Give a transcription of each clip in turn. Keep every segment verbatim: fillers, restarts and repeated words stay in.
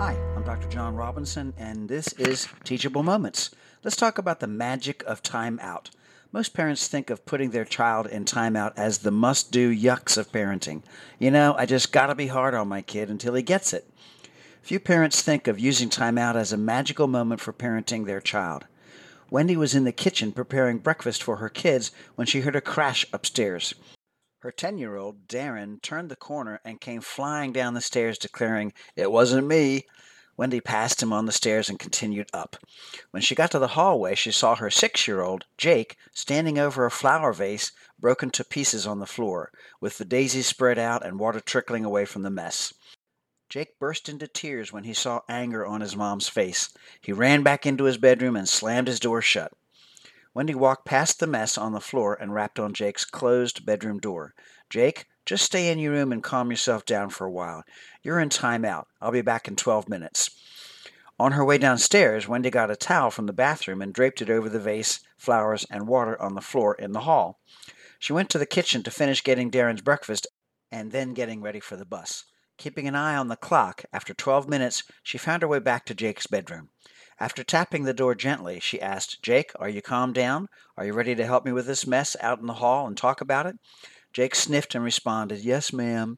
Hi, I'm Doctor John Robinson, and this is Teachable Moments. Let's talk about the magic of time out. Most parents think of putting their child in timeout as the must-do yucks of parenting. You know, I just got to be hard on my kid until he gets it. Few parents think of using timeout as a magical moment for parenting their child. Wendy was in the kitchen preparing breakfast for her kids when she heard a crash upstairs. Her ten-year-old, Darren, turned the corner and came flying down the stairs declaring, "It wasn't me." Wendy passed him on the stairs and continued up. When she got to the hallway, she saw her six-year-old, Jake, standing over a flower vase broken to pieces on the floor, with the daisies spread out and water trickling away from the mess. Jake burst into tears when he saw anger on his mom's face. He ran back into his bedroom and slammed his door shut. Wendy walked past the mess on the floor and rapped on Jake's closed bedroom door. "Jake, just stay in your room and calm yourself down for a while. You're in time out. I'll be back in twelve minutes. On her way downstairs, Wendy got a towel from the bathroom and draped it over the vase, flowers, and water on the floor in the hall. She went to the kitchen to finish getting Darren's breakfast and then getting ready for the bus. Keeping an eye on the clock, after twelve minutes, she found her way back to Jake's bedroom. After tapping the door gently, she asked, "Jake, are you calmed down? Are you ready to help me with this mess out in the hall and talk about it?" Jake sniffed and responded, "Yes, ma'am."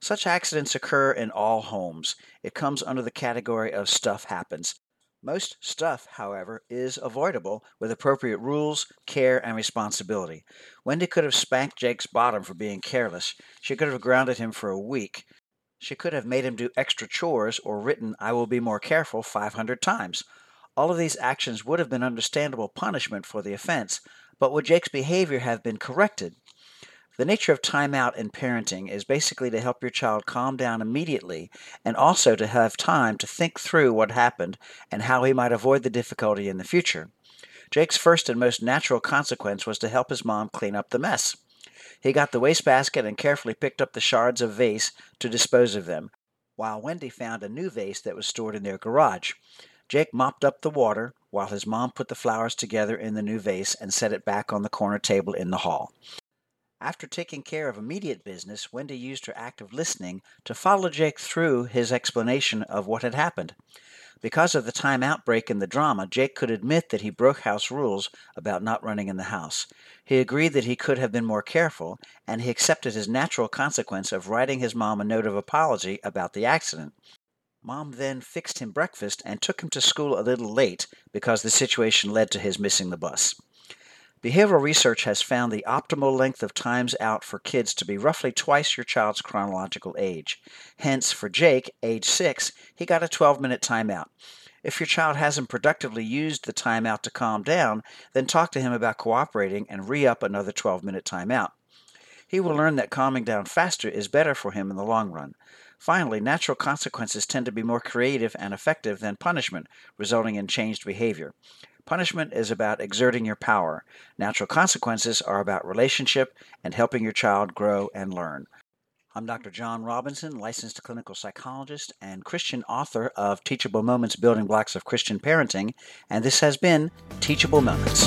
Such accidents occur in all homes. It comes under the category of stuff happens. Most stuff, however, is avoidable with appropriate rules, care, and responsibility. Wendy could have spanked Jake's bottom for being careless. She could have grounded him for a week. She could have made him do extra chores or written, "I will be more careful," five hundred times. All of these actions would have been understandable punishment for the offense, but would Jake's behavior have been corrected? The nature of time out in parenting is basically to help your child calm down immediately and also to have time to think through what happened and how he might avoid the difficulty in the future. Jake's first and most natural consequence was to help his mom clean up the mess. He got the wastebasket and carefully picked up the shards of vase to dispose of them, while Wendy found a new vase that was stored in their garage. Jake mopped up the water while his mom put the flowers together in the new vase and set it back on the corner table in the hall. After taking care of immediate business, Wendy used her act of listening to follow Jake through his explanation of what had happened. Because of the time out break in the drama, Jake could admit that he broke house rules about not running in the house. He agreed that he could have been more careful, and he accepted his natural consequence of writing his mom a note of apology about the accident. Mom then fixed him breakfast and took him to school a little late because the situation led to his missing the bus. Behavioral research has found the optimal length of times out for kids to be roughly twice your child's chronological age. Hence, for Jake, age six, he got a twelve-minute timeout. If your child hasn't productively used the timeout to calm down, then talk to him about cooperating and re-up another twelve-minute timeout. He will learn that calming down faster is better for him in the long run. Finally, natural consequences tend to be more creative and effective than punishment, resulting in changed behavior. Punishment is about exerting your power. Natural consequences are about relationship and helping your child grow and learn. I'm Doctor John Robinson, licensed clinical psychologist and Christian author of Teachable Moments, Building Blocks of Christian Parenting, and this has been Teachable Moments.